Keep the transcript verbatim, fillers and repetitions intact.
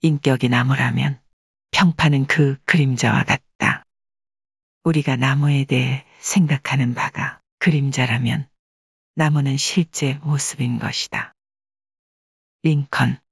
인격이 나무라면 평판은 그 그림자와 같다. 우리가 나무에 대해 생각하는 바가 그림자라면 나무는 실제 모습인 것이다. 링컨.